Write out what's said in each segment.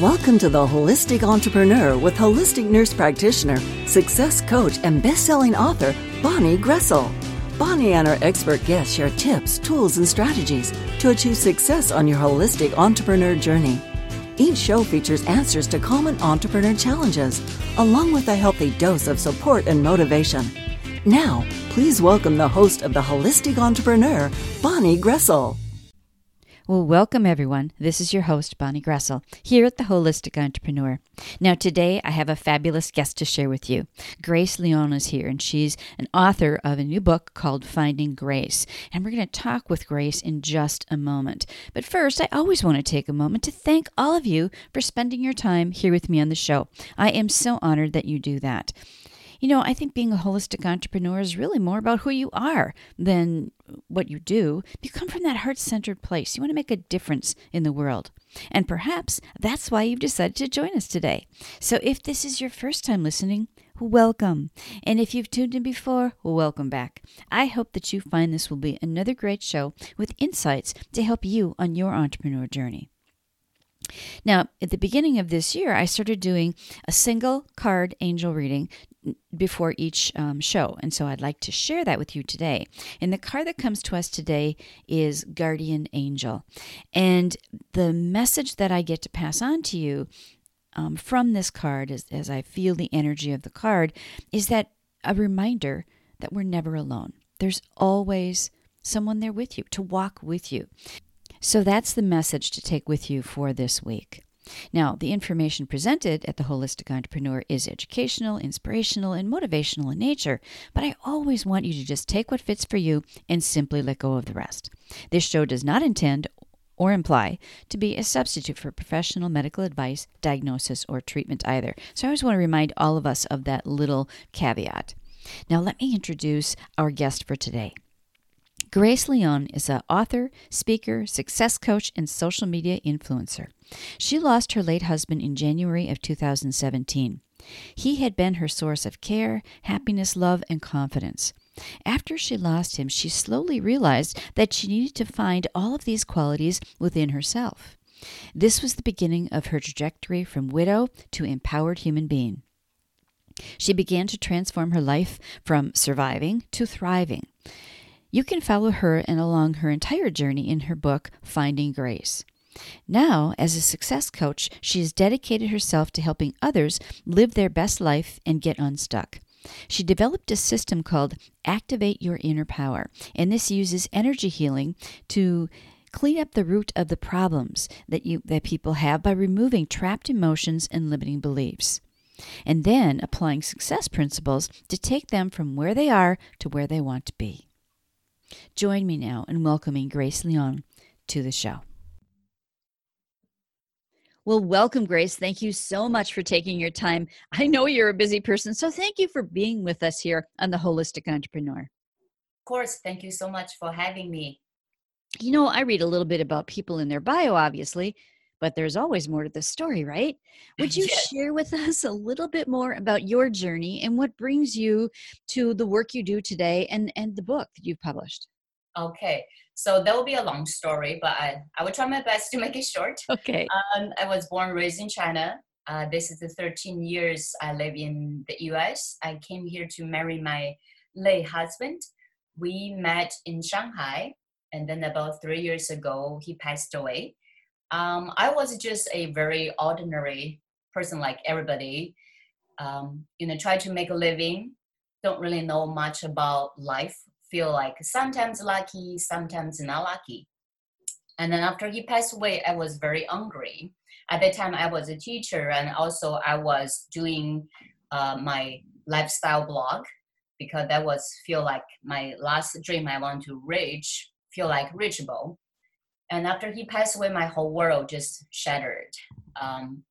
Welcome to The Holistic Entrepreneur with holistic nurse practitioner, success coach, and best-selling author, Bonnie Groessl. Bonnie and her expert guests share tips, tools, and strategies to achieve success on your holistic entrepreneur journey. Each show features answers to common entrepreneur challenges, along with a healthy dose of support and motivation. Now, please welcome the host of The Holistic Entrepreneur, Bonnie Groessl. Well, welcome everyone. This is your host, Bonnie Groessl, here at The Holistic Entrepreneur. Now today, I have a fabulous guest to share with you. Grace Liang is here, and she's an author of a new book called Finding Grace. And we're going to talk with Grace in just a moment. But first, I always want to take a moment to thank all of you for spending your time here with me on the show. I am so honored that you do that. You know, I think being a holistic entrepreneur is really more about who you are than what you do. You come from that heart-centered place. You want to make a difference in the world. And perhaps that's why you've decided to join us today. So if this is your first time listening, welcome. And if you've tuned in before, welcome back. I hope that you find this will be another great show with insights to help you on your entrepreneur journey. Now, at the beginning of this year, I started doing a single card angel reading before each show. And so I'd like to share that with you today. And the card that comes to us today is Guardian Angel. And the message that I get to pass on to you from this card, as I feel the energy of the card, is that a reminder that we're never alone. There's always someone there with you to walk with you. So that's the message to take with you for this week. Now, the information presented at The Holistic Entrepreneur is educational, inspirational, and motivational in nature, but I always want you to just take what fits for you and simply let go of the rest. This show does not intend or imply to be a substitute for professional medical advice, diagnosis, or treatment either. So I always want to remind all of us of that little caveat. Now, let me introduce our guest for today. Grace Liang is an author, speaker, success coach, and social media influencer. She lost her late husband in January of 2017. He had been her source of care, happiness, love, and confidence. After she lost him, she slowly realized that she needed to find all of these qualities within herself. This was the beginning of her trajectory from widow to empowered human being. She began to transform her life from surviving to thriving. You can follow her and along her entire journey in her book, Finding Grace. Now, as a success coach, she has dedicated herself to helping others live their best life and get unstuck. She developed a system called Activate Your Inner Power, and this uses energy healing to clean up the root of the problems that people have by removing trapped emotions and limiting beliefs, and then applying success principles to take them from where they are to where they want to be. Join me now in welcoming Grace Liang to the show. Well, welcome, Grace. Thank you so much for taking your time. I know you're a busy person, so thank you for being with us here on The Holistic Entrepreneur. Of course. Thank you so much for having me. You know, I read a little bit about people in their bio, obviously, but there's always more to the story, right? Would you share with us a little bit more about your journey and what brings you to the work you do today and the book that you've published? Okay, so that will be a long story, but I will try my best to make it short. Okay. I was born and raised in China. This is the 13 years I live in the US. I came here to marry my late husband. We met in Shanghai, and then about 3 years ago, he passed away. I was just a very ordinary person like everybody, try to make a living, don't really know much about life, feel like sometimes lucky, sometimes not lucky. And then after he passed away, I was very hungry. At that time, I was a teacher, and also I was doing my lifestyle blog, because that was feel like my last dream I want to reach, feel like reachable. And after he passed away, my whole world just shattered.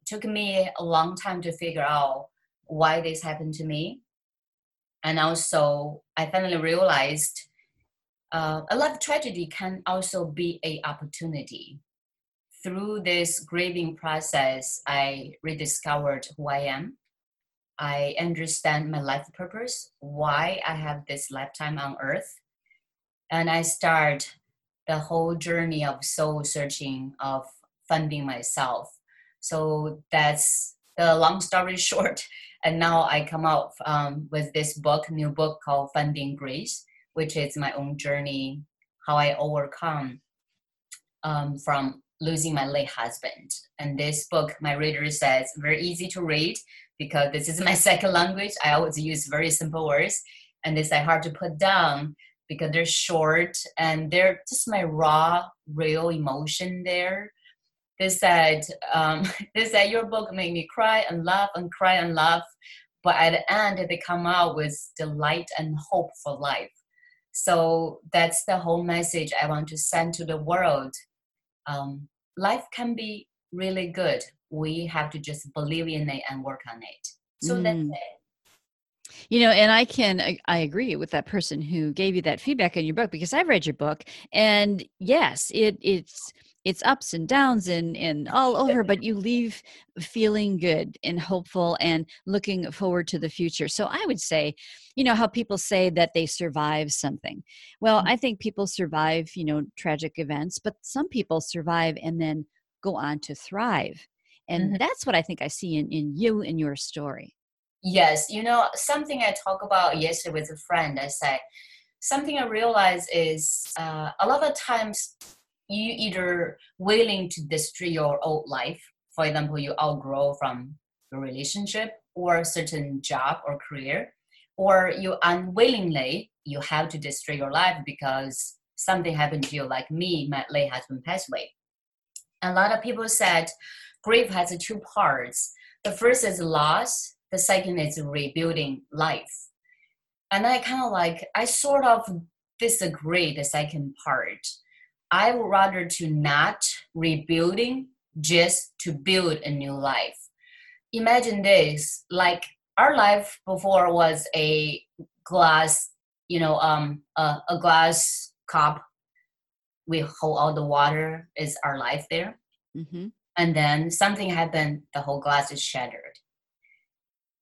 Took me a long time to figure out why this happened to me. And also, I finally realized a life tragedy can also be an opportunity. Through this grieving process, I rediscovered who I am. I understand my life purpose, why I have this lifetime on earth. And I start the whole journey of soul searching, of finding myself. So that's the long story short. And now I come out with this book, new book called Finding Grace, which is my own journey, how I overcome from losing my late husband. And this book, my reader says, very easy to read because this is my second language. I always use very simple words, and it's like hard to put down because they're short and they're just my raw, real emotion there. They said your book made me cry and laugh and cry and laugh, but at the end they come out with delight and hope for life. So that's the whole message I want to send to the world. Life can be really good. We have to just believe in it and work on it. So that's it. You know, and I agree with that person who gave you that feedback in your book, because I've read your book, and yes, it's ups and downs and all over, but you leave feeling good and hopeful and looking forward to the future. So I would say, you know, how people say that they survive something. Well, I think people survive, you know, tragic events, but some people survive and then go on to thrive. And that's what I think I see in you and your story. Yes. You know, something I talked about yesterday with a friend, I said, something I realized is a lot of times you either willing to destroy your old life. For example, you outgrow from your relationship or a certain job or career, or you unwillingly, you have to destroy your life because something happened to you, like me, my late husband passed away. A lot of people said grief has two parts. The first is loss. The second is rebuilding life. And I sort of disagree the second part. I would rather to not rebuilding, just to build a new life. Imagine this, like our life before was a glass, you know, a glass cup. We hold all the water is our life there. And then something happened, the whole glass is shattered.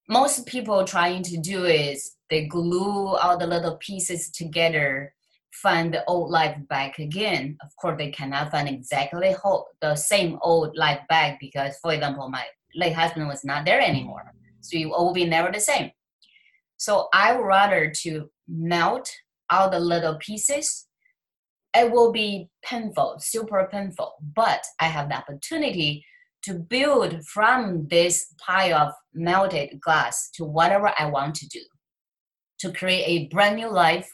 Most people trying to do is they glue all the little pieces together, find the old life back again. Of course, they cannot find exactly the same old life back because, for example, my late husband was not there anymore. So you will be never the same. So I would rather to melt all the little pieces. It will be painful, super painful, but I have the opportunity to build from this pile of melted glass to whatever I want to do, to create a brand new life.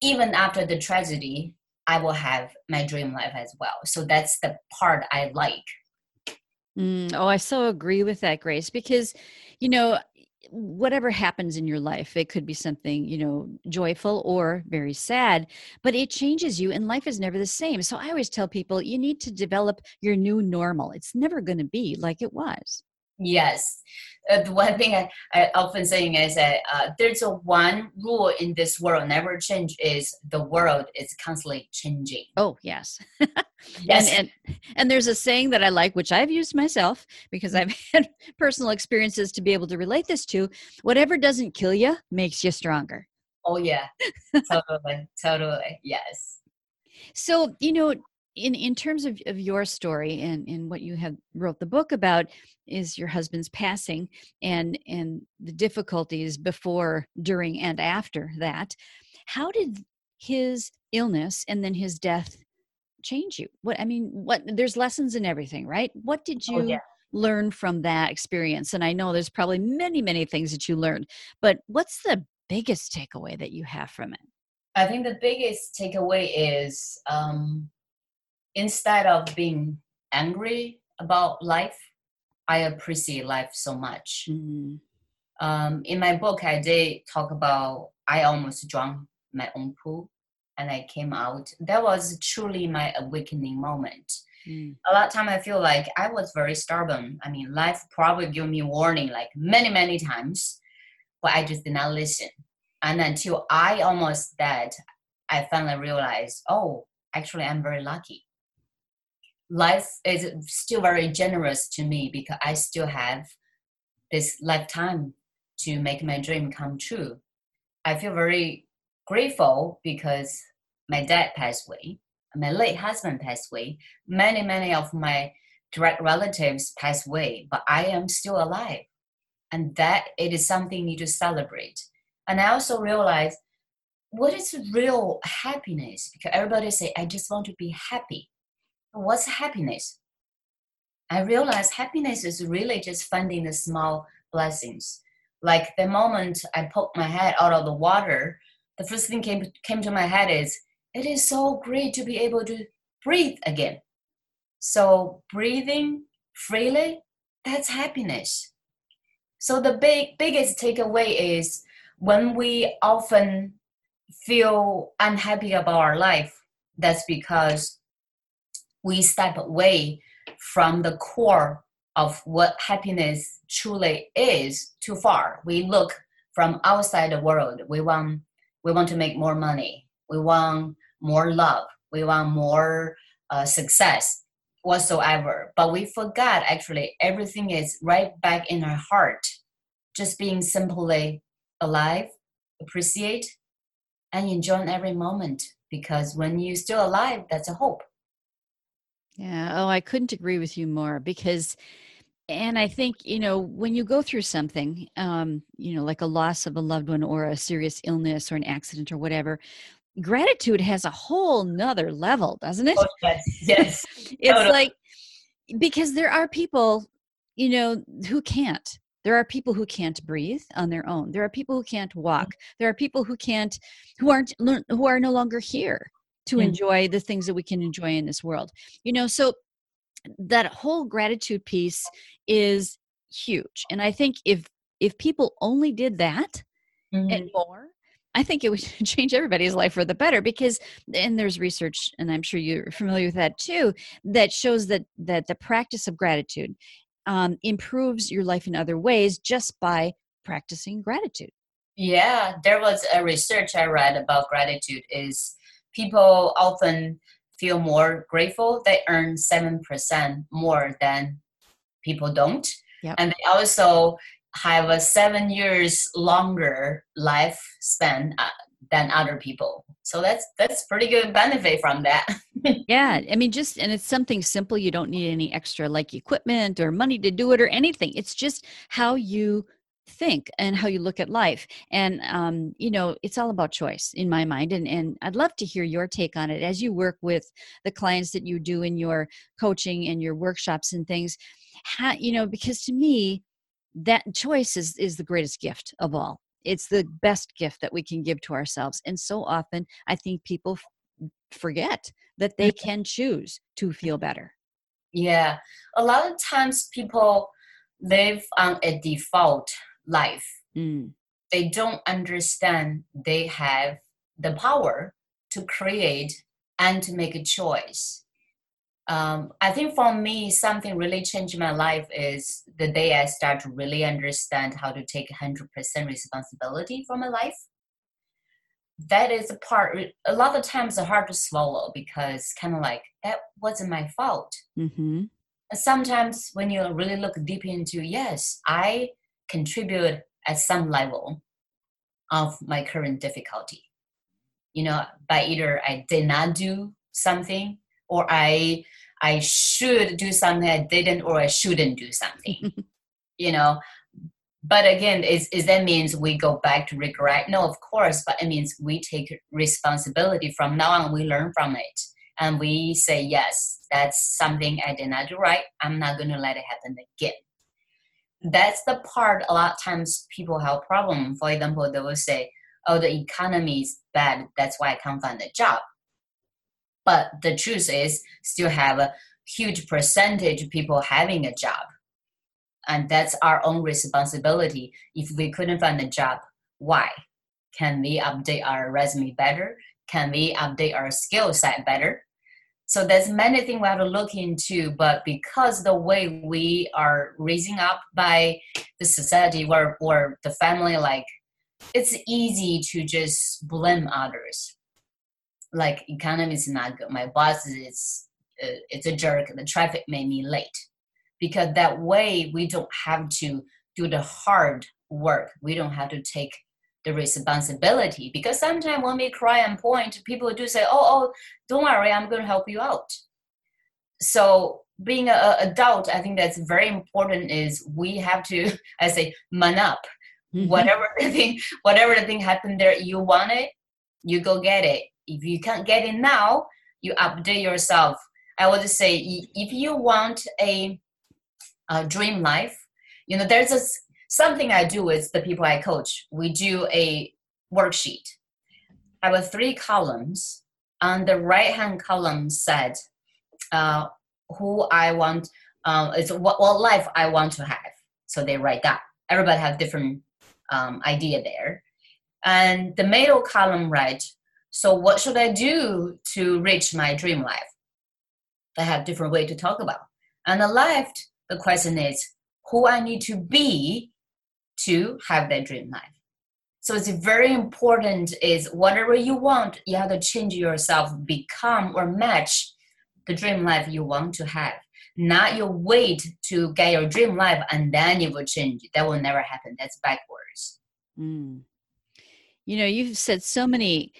Even after the tragedy, I will have my dream life as well. So that's the part I like. Oh, I so agree with that, Grace, because, you know, whatever happens in your life, it could be something, you know, joyful or very sad, but it changes you and life is never the same. So I always tell people you need to develop your new normal. It's never going to be like it was. Yes. The one thing I often saying is that there's one rule in this world never change is the world is constantly changing. Oh, yes. Yes. And there's a saying that I like, which I've used myself because I've had personal experiences to be able to relate this to. Whatever doesn't kill you makes you stronger. Oh, yeah. Totally. Yes. So, you know, in terms of your story and what you have wrote the book about is your husband's passing and the difficulties before, during, and after that. How did his illness and then his death change you? There's lessons in everything, right? What did you learn from that experience? And I know there's probably many, many things that you learned, but what's the biggest takeaway that you have from it? I think the biggest takeaway is, instead of being angry about life, I appreciate life so much. In my book, I did talk about I almost drowned my own pool and I came out. That was truly my awakening moment. A lot of time I feel like I was very stubborn. I mean, life probably gave me warning like many, many times, but I just did not listen. And until I almost died, I finally realized, oh, actually, I'm very lucky. Life is still very generous to me because I still have this lifetime to make my dream come true. I feel very grateful because my dad passed away, my late husband passed away. Many of my direct relatives passed away, but I am still alive. And that it is something you need to celebrate. And I also realized, what is real happiness? Because everybody say, I just want to be happy. What's happiness? I realized happiness is really just finding the small blessings. Like the moment I poked my head out of the water, the first thing came to my head is, it is so great to be able to breathe again. So breathing freely, that's happiness. So the biggest takeaway is, when we often feel unhappy about our life, that's because we step away from the core of what happiness truly is too far. We look from outside the world. We want to make more money. We want more love. We want more success whatsoever. But we forgot actually everything is right back in our heart. Just being simply alive, appreciate, and enjoy every moment, because when you're still alive, that's a hope. Yeah. Oh, I couldn't agree with you more, because, and I think, when you go through something, like a loss of a loved one or a serious illness or an accident or whatever, gratitude has a whole nother level, doesn't it? Oh, yes. It's totally. Like, because there are people, who can't. There are people who can't breathe on their own. There are people who can't walk. There are people who are no longer here to enjoy the things that we can enjoy in this world. So that whole gratitude piece is huge. And I think if people only did that and more, I think it would change everybody's life for the better, because, and there's research, and I'm sure you're familiar with that too, that shows that the practice of gratitude improves your life in other ways just by practicing gratitude. Yeah, there was a research I read about gratitude is people often feel more grateful. They earn 7% more than people don't. Yep. And they also have a 7 years longer lifespan than other people. So that's pretty good benefit from that. Yeah. I mean, and it's something simple. You don't need any extra like equipment or money to do it or anything. It's just how you think and how you look at life. And, it's all about choice in my mind. And I'd love to hear your take on it as you work with the clients that you do in your coaching and your workshops and things, because to me, that choice is the greatest gift of all. It's the best gift that we can give to ourselves. And so often, I think people forget that they can choose to feel better. Yeah. A lot of times people live on a default life. Mm. They don't understand they have the power to create and to make a choice. I think for me, something really changed my life is the day I start to really understand how to take 100% responsibility for my life. That is a part, a lot of times it's hard to swallow, because kind of like, that wasn't my fault. Mm-hmm. Sometimes when you really look deep into, yes, I contribute at some level of my current difficulty. By either I did not do something, or I should do something I didn't, or I shouldn't do something, But again, is that means we go back to regret? No, of course, but it means we take responsibility. From now on, we learn from it. And we say, yes, that's something I did not do right. I'm not going to let it happen again. That's the part a lot of times people have problem. For example, they will say, oh, the economy is bad. That's why I can't find a job. But the truth is, still have a huge percentage of people having a job. And that's our own responsibility. If we couldn't find a job, why? Can we update our resume better? Can we update our skill set better? So there's many things we have to look into, but because the way we are raising up by the society or the family, like, it's easy to just blame others. Like, economy is not good. My boss is a jerk. The traffic made me late. Because that way we don't have to do the hard work. We don't have to take the responsibility. Because sometimes when we cry and point, people do say, oh, don't worry, I'm going to help you out. So being an adult, I think that's very important, is we have to, I say, man up. Mm-hmm. Whatever the thing happened there, you want it, you go get it. If you can't get it now, you update yourself. I would say if you want a dream life, you know, there's something I do with the people I coach. We do a worksheet. I have 3 columns. On the right-hand column said who I want, it's what life I want to have. So they write that. Everybody have different idea there. And the middle column write, so what should I do to reach my dream life? They have different way to talk about. And the left, the question is, who I need to be to have that dream life. So it's very important is whatever you want, you have to change yourself, become or match the dream life you want to have. Not you wait to get your dream life and then you will change. That will never happen. That's backwards. Mm. You know, you've said so many,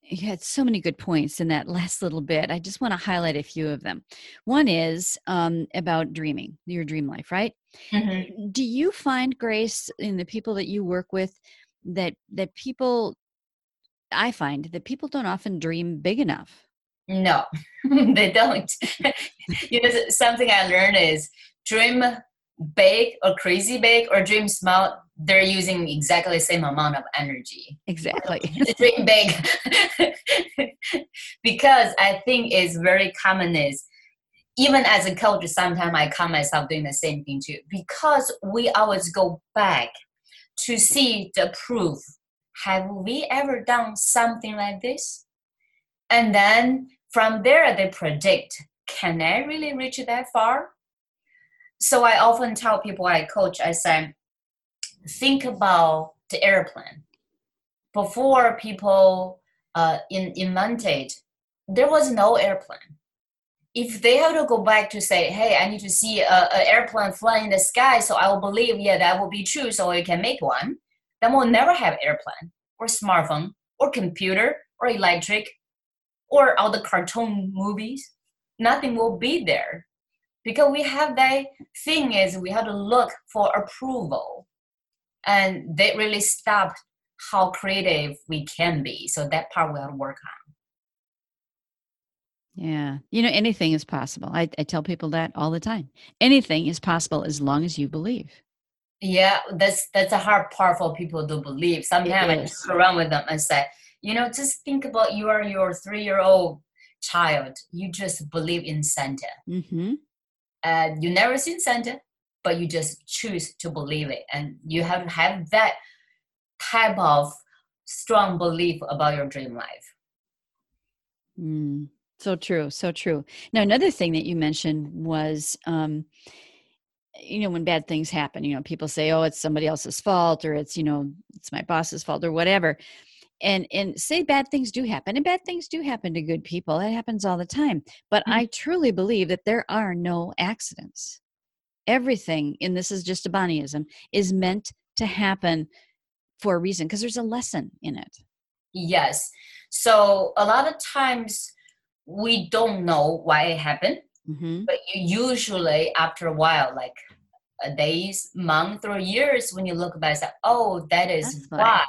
you had so many good points in that last little bit. I just want to highlight a few of them. One is about dreaming, your dream life, right? Mm-hmm. Do you find, Grace, in the people that you work with, that people, I find that people don't often dream big enough? No, they don't. You know, something I learned is dream big or crazy big or dream small. They're using exactly the same amount of energy. Exactly. Dream big. Because I think it's very common is, even as a coach, sometimes I count myself doing the same thing too. Because we always go back to see the proof. Have we ever done something like this? And then from there, they predict, can I really reach that far? So I often tell people I coach, I say, think about the airplane. Before people invented, there was no airplane. If they have to go back to say, hey, I need to see an airplane flying in the sky, so I will believe, yeah, that will be true, so I can make one, then we'll never have airplane or smartphone or computer or electric or all the cartoon movies. Nothing will be there. Because we have that thing is we have to look for approval. And they really stop how creative we can be. So that part we have to work on. Yeah. You know, anything is possible. I tell people that all the time. Anything is possible as long as you believe. Yeah, that's a hard part for people to believe. Sometimes I just go around with them and say, you know, just think about you are your 3-year-old child. You just believe in Santa. Mm-hmm. You never seen Santa, but you just choose to believe it. And you have to have that type of strong belief about your dream life. Mm. So true. So true. Now, another thing that you mentioned was, you know, when bad things happen, you know, people say, oh, it's somebody else's fault or it's, you know, it's my boss's fault or whatever. And say bad things do happen, and bad things do happen to good people. That happens all the time. But mm-hmm. I truly believe that there are no accidents. Everything, and this is just a Bonnieism, is meant to happen for a reason because there's a lesson in it. Yes. So a lot of times, we don't know why it happened, mm-hmm. but usually after a while, like days, months, or years, when you look back, say, oh, that's why,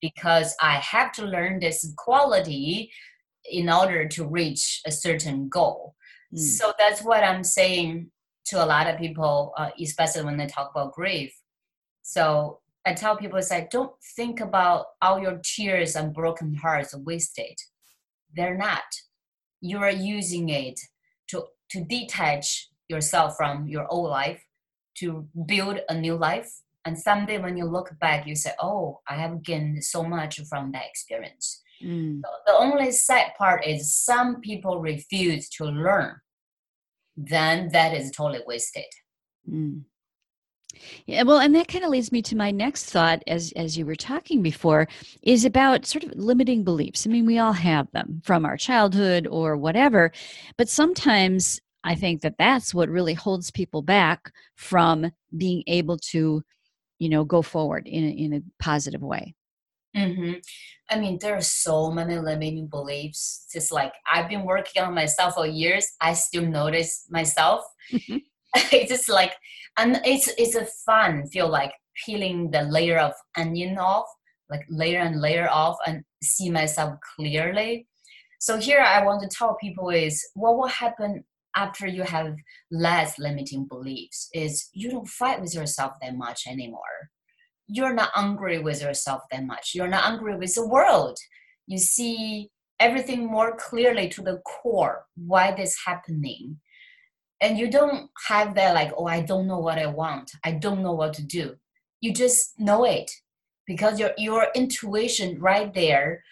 because I have to learn this quality in order to reach a certain goal. Mm. So that's what I'm saying to a lot of people, especially when they talk about grief. So I tell people, it's like, don't think about all your tears and broken hearts wasted. They're not. You are using it to detach yourself from your old life, to build a new life. And someday when you look back, you say, oh, I have gained so much from that experience. Mm. So the only sad part is some people refuse to learn. Then that is totally wasted. Mm. Yeah, well, and that kind of leads me to my next thought, as you were talking before, is about sort of limiting beliefs. I mean, we all have them from our childhood or whatever, but sometimes I think that that's what really holds people back from being able to, you know, go forward in a positive way. Mm-hmm. I mean, there are so many limiting beliefs. It's like I've been working on myself for years. I still notice myself. Mm-hmm. It's just like, and it's a fun feel like peeling the layer of onion off, like layer and layer off, and see myself clearly. So here I want to tell people is what will happen after you have less limiting beliefs is you don't fight with yourself that much anymore. You're not angry with yourself that much. You're not angry with the world. You see everything more clearly to the core, why this happening. And you don't have that like, oh, I don't know what I want. I don't know what to do. You just know it because your intuition right there.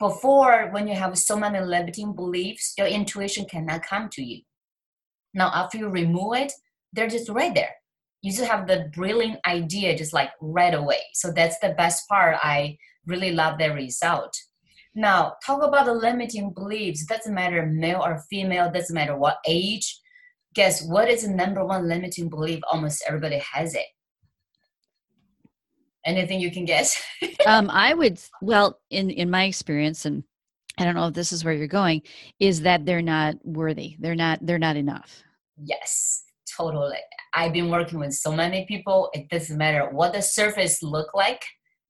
Before, when you have so many limiting beliefs, your intuition cannot come to you. Now, after you remove it, they're just right there. You just have the brilliant idea just like right away. So that's the best part. I really love that result. Now, talk about the limiting beliefs. Doesn't matter male or female. Doesn't matter what age. Guess what is the number one limiting belief? Almost everybody has it. Anything you can guess? In my experience, and I don't know if this is where you're going, is that they're not worthy. They're not enough. Yes, totally. I've been working with so many people. It doesn't matter what the surface look like.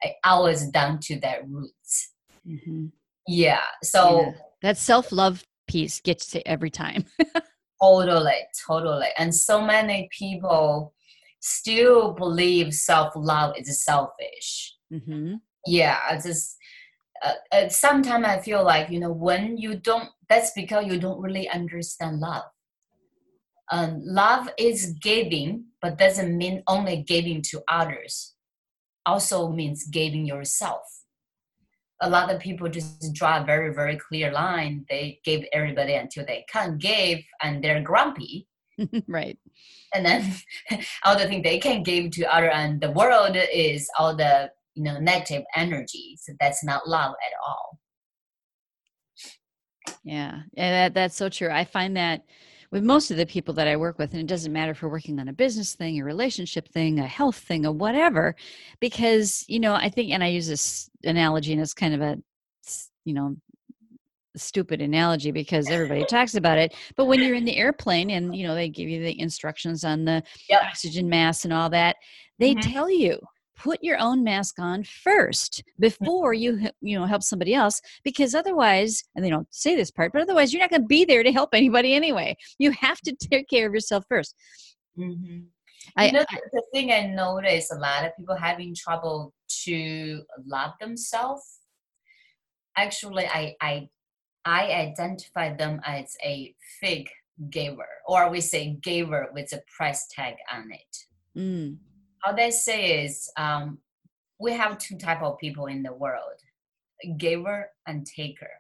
I always down to that roots. Mm-hmm. Yeah. So that self-love piece gets to every time. Totally. And so many people still believe self-love is selfish. Mm-hmm. Yeah, I just sometimes I feel like, you know, when you don't, that's because you don't really understand love. Love is giving, but doesn't mean only giving to others. Also means giving yourself. A lot of people just draw a very, very clear line. They give everybody until they can't give, and they're grumpy. Right. And then all the thing they can give to other and the world is all the, you know, negative energy. So that's not love at all. Yeah. And that's so true. I find that with most of the people that I work with, and it doesn't matter if we're working on a business thing, a relationship thing, a health thing, or whatever, because, you know, I think, and I use this analogy and it's kind of a, you know, stupid analogy because everybody talks about it, but when you're in the airplane and, you know, they give you the instructions on the oxygen mask and all that, they tell you put your own mask on first before you help somebody else, because otherwise, and they don't say this part, but otherwise you're not going to be there to help anybody anyway. You have to take care of yourself first. Mm-hmm. The thing I notice a lot of people having trouble to love themselves. Actually, I identify them as a fig giver, or we say giver with a price tag on it. Mm. How they say is we have two types of people in the world, giver and taker.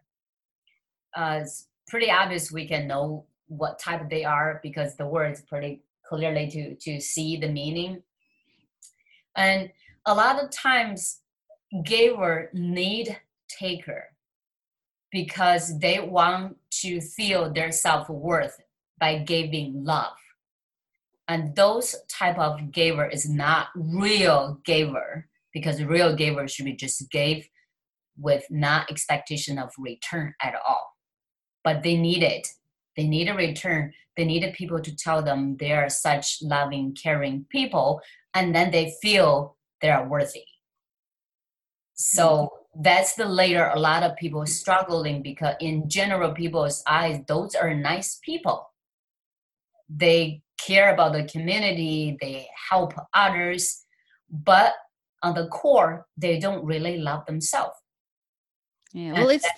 It's pretty obvious we can know what type they are because the words pretty clearly to see the meaning. And a lot of times giver need taker, because they want to feel their self-worth by giving love. And those type of giver is not real giver, because real giver should be just gave with not expectation of return at all. But they need it. They need a return. They need people to tell them they are such loving, caring people, and then they feel they are worthy. So that's the layer a lot of people struggling, because in general people's eyes, those are nice people. They care about the community, they help others, but on the core, they don't really love themselves. Yeah, well, it's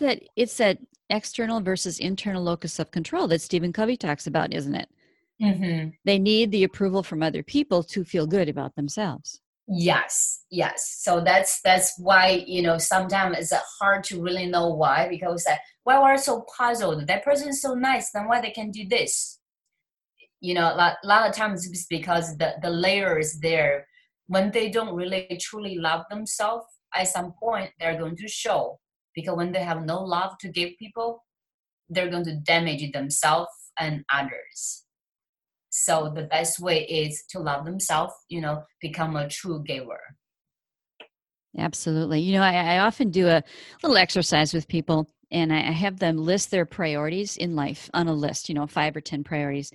that external versus internal locus of control that Stephen Covey talks about, isn't it? Mm-hmm. They need the approval from other people to feel good about themselves. Yes. So that's why, you know, sometimes it's hard to really know why, because why we're so puzzled. That person is so nice, then why they can do this? You know, a lot of times it's because the layer is there. When they don't really truly love themselves, at some point they're going to show, because when they have no love to give people, they're going to damage themselves and others. So the best way is to love themselves, you know, become a true giver. Absolutely. You know, I often do a little exercise with people, and I have them list their priorities in life on a list, you know, 5 or 10 priorities,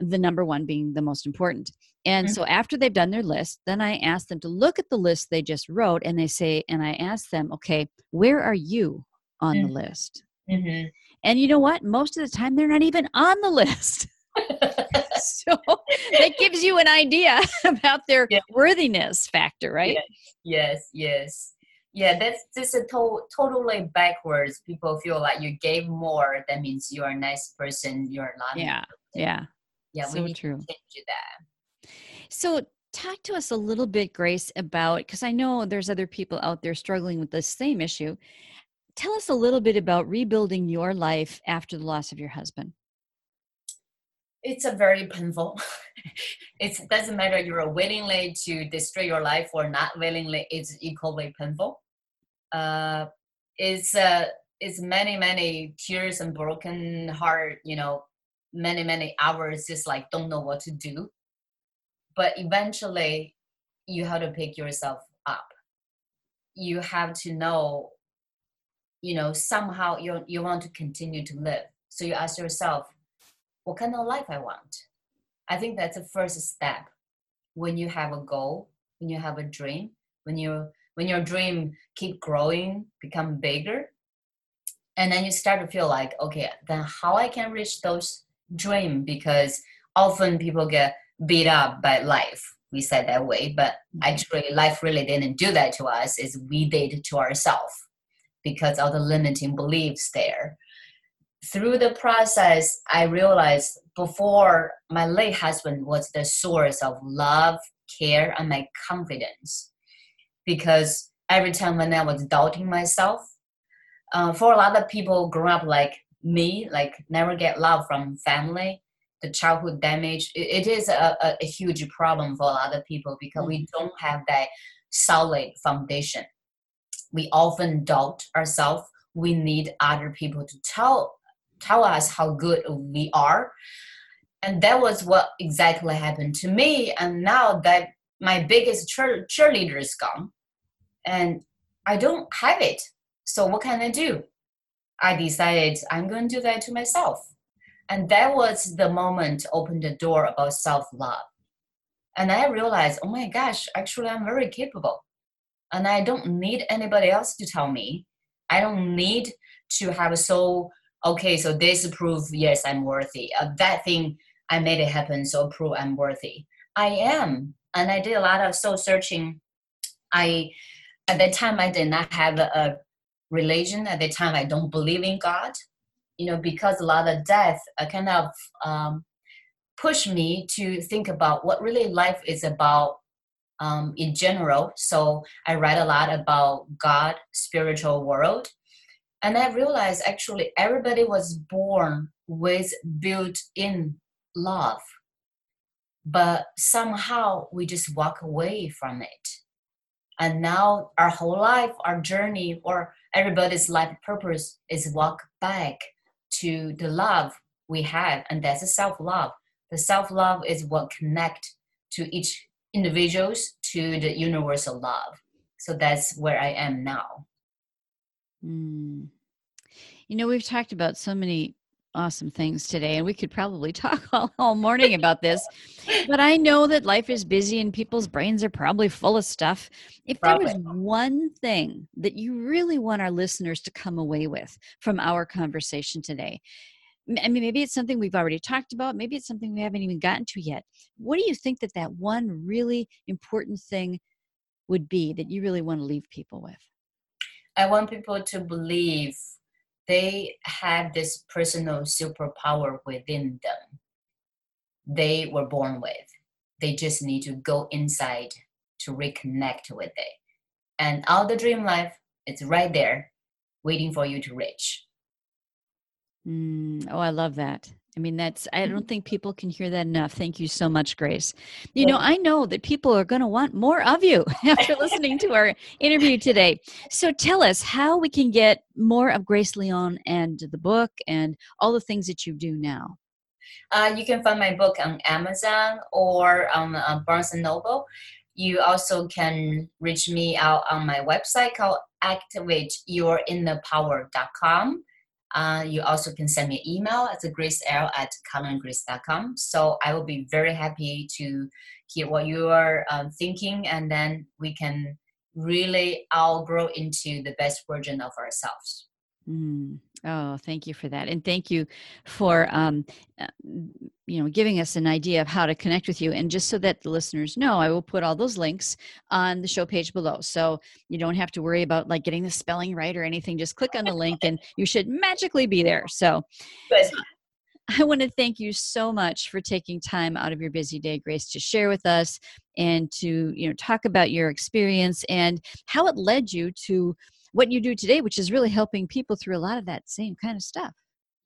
the number one being the most important. And so after they've done their list, then I ask them to look at the list they just wrote, and they say, and I ask them, okay, where are you on the list? Mm-hmm. And you know what? Most of the time, they're not even on the list. So that gives you an idea about their worthiness factor, right? Yes. Yeah, that's just a totally backwards. People feel like you gave more. That means you're a nice person. You're not. Yeah. So we need to change that. So talk to us a little bit, Grace, about, because I know there's other people out there struggling with the same issue. Tell us a little bit about rebuilding your life after the loss of your husband. It's a very painful. It doesn't matter you're willingly to destroy your life or not willingly. It's equally painful. It's many tears and broken heart. You know, many hours just like don't know what to do. But eventually, you have to pick yourself up. You have to know. You know, somehow you want to continue to live. So you ask yourself, what kind of life I want? I think that's the first step. When you have a goal, when you have a dream, when your dream keep growing, become bigger, and then you start to feel like, okay, then how I can reach those dreams? Because often people get beat up by life. We said that way, but actually life really didn't do that to us. It's we did it to ourselves because of the limiting beliefs there. Through the process, I realized before my late husband was the source of love, care, and my confidence. Because every time when I was doubting myself, for a lot of people growing up like me, like never get love from family, the childhood damage, it is a huge problem for a lot of people because we don't have that solid foundation. We often doubt ourselves. We need other people to tell us how good we are. And that was what exactly happened to me. And now that my biggest cheerleader is gone and I don't have it. So what can I do? I decided I'm going to do that to myself. And that was the moment opened the door about self-love. And I realized, oh my gosh, actually I'm very capable. And I don't need anybody else to tell me. I don't need to have so this proof, yes, I'm worthy. That thing, I made it happen, so prove I'm worthy. I am. And I did a lot of soul searching. At that time, I did not have a religion. At that time, I don't believe in God. You know, because a lot of death kind of pushed me to think about what really life is about in general. So I read a lot about God, spiritual world. And I realized actually everybody was born with built-in love, but somehow we just walk away from it. And now our whole life, our journey, or everybody's life purpose is walk back to the love we have, and that's a self-love. The self-love is what connects to each individuals to the universal love. So that's where I am now. Mm. You know, we've talked about so many awesome things today, and we could probably talk all morning about this, but I know that life is busy and people's brains are probably full of stuff. If there was one thing that you really want our listeners to come away with from our conversation today, I mean, maybe it's something we've already talked about. Maybe it's something we haven't even gotten to yet. What do you think that one really important thing would be that you really want to leave people with? I want people to believe they have this personal superpower within them. They were born with. They just need to go inside to reconnect with it. And all the dream life, it's right there waiting for you to reach. Oh, I love that. I mean, I don't think people can hear that enough. Thank you so much, Grace. You know, I know that people are going to want more of you after listening to our interview today. So tell us how we can get more of Grace Liang and the book and all the things that you do now. You can find my book on Amazon or on Barnes & Noble. You also can reach me out on my website called activateyourinnerpower.com. You also can send me an email at gracel@CalinGrace.com. So I will be very happy to hear what you are thinking, and then we can really all grow into the best version of ourselves. Mm. Oh, thank you for that. And thank you for, giving us an idea of how to connect with you. And just so that the listeners know, I will put all those links on the show page below. So you don't have to worry about like getting the spelling right or anything. Just click on the link and you should magically be there. So good. I want to thank you so much for taking time out of your busy day, Grace, to share with us and to, talk about your experience and how it led you to what you do today, which is really helping people through a lot of that same kind of stuff.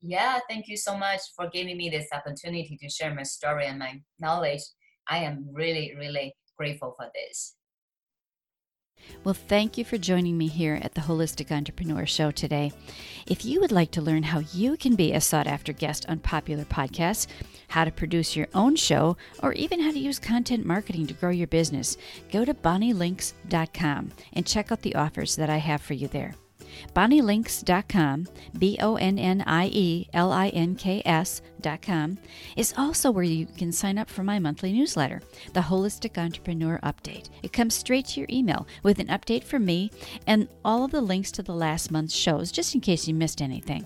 Yeah, thank you so much for giving me this opportunity to share my story and my knowledge. I am really, really grateful for this. Well, thank you for joining me here at the Holistic Entrepreneur Show today. If you would like to learn how you can be a sought-after guest on popular podcasts, how to produce your own show, or even how to use content marketing to grow your business, go to BonnieLinks.com and check out the offers that I have for you there. BonnieLinks.com, BonnieLinks.com, is also where you can sign up for my monthly newsletter, the Holistic Entrepreneur Update. It comes straight to your email with an update from me and all of the links to the last month's shows, just in case you missed anything.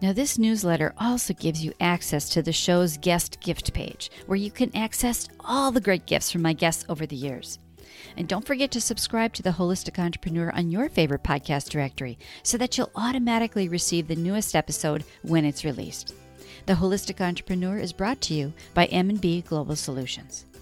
Now, this newsletter also gives you access to the show's guest gift page, where you can access all the great gifts from my guests over the years. And don't forget to subscribe to The Holistic Entrepreneur on your favorite podcast directory so that you'll automatically receive the newest episode when it's released. The Holistic Entrepreneur is brought to you by M&B Global Solutions.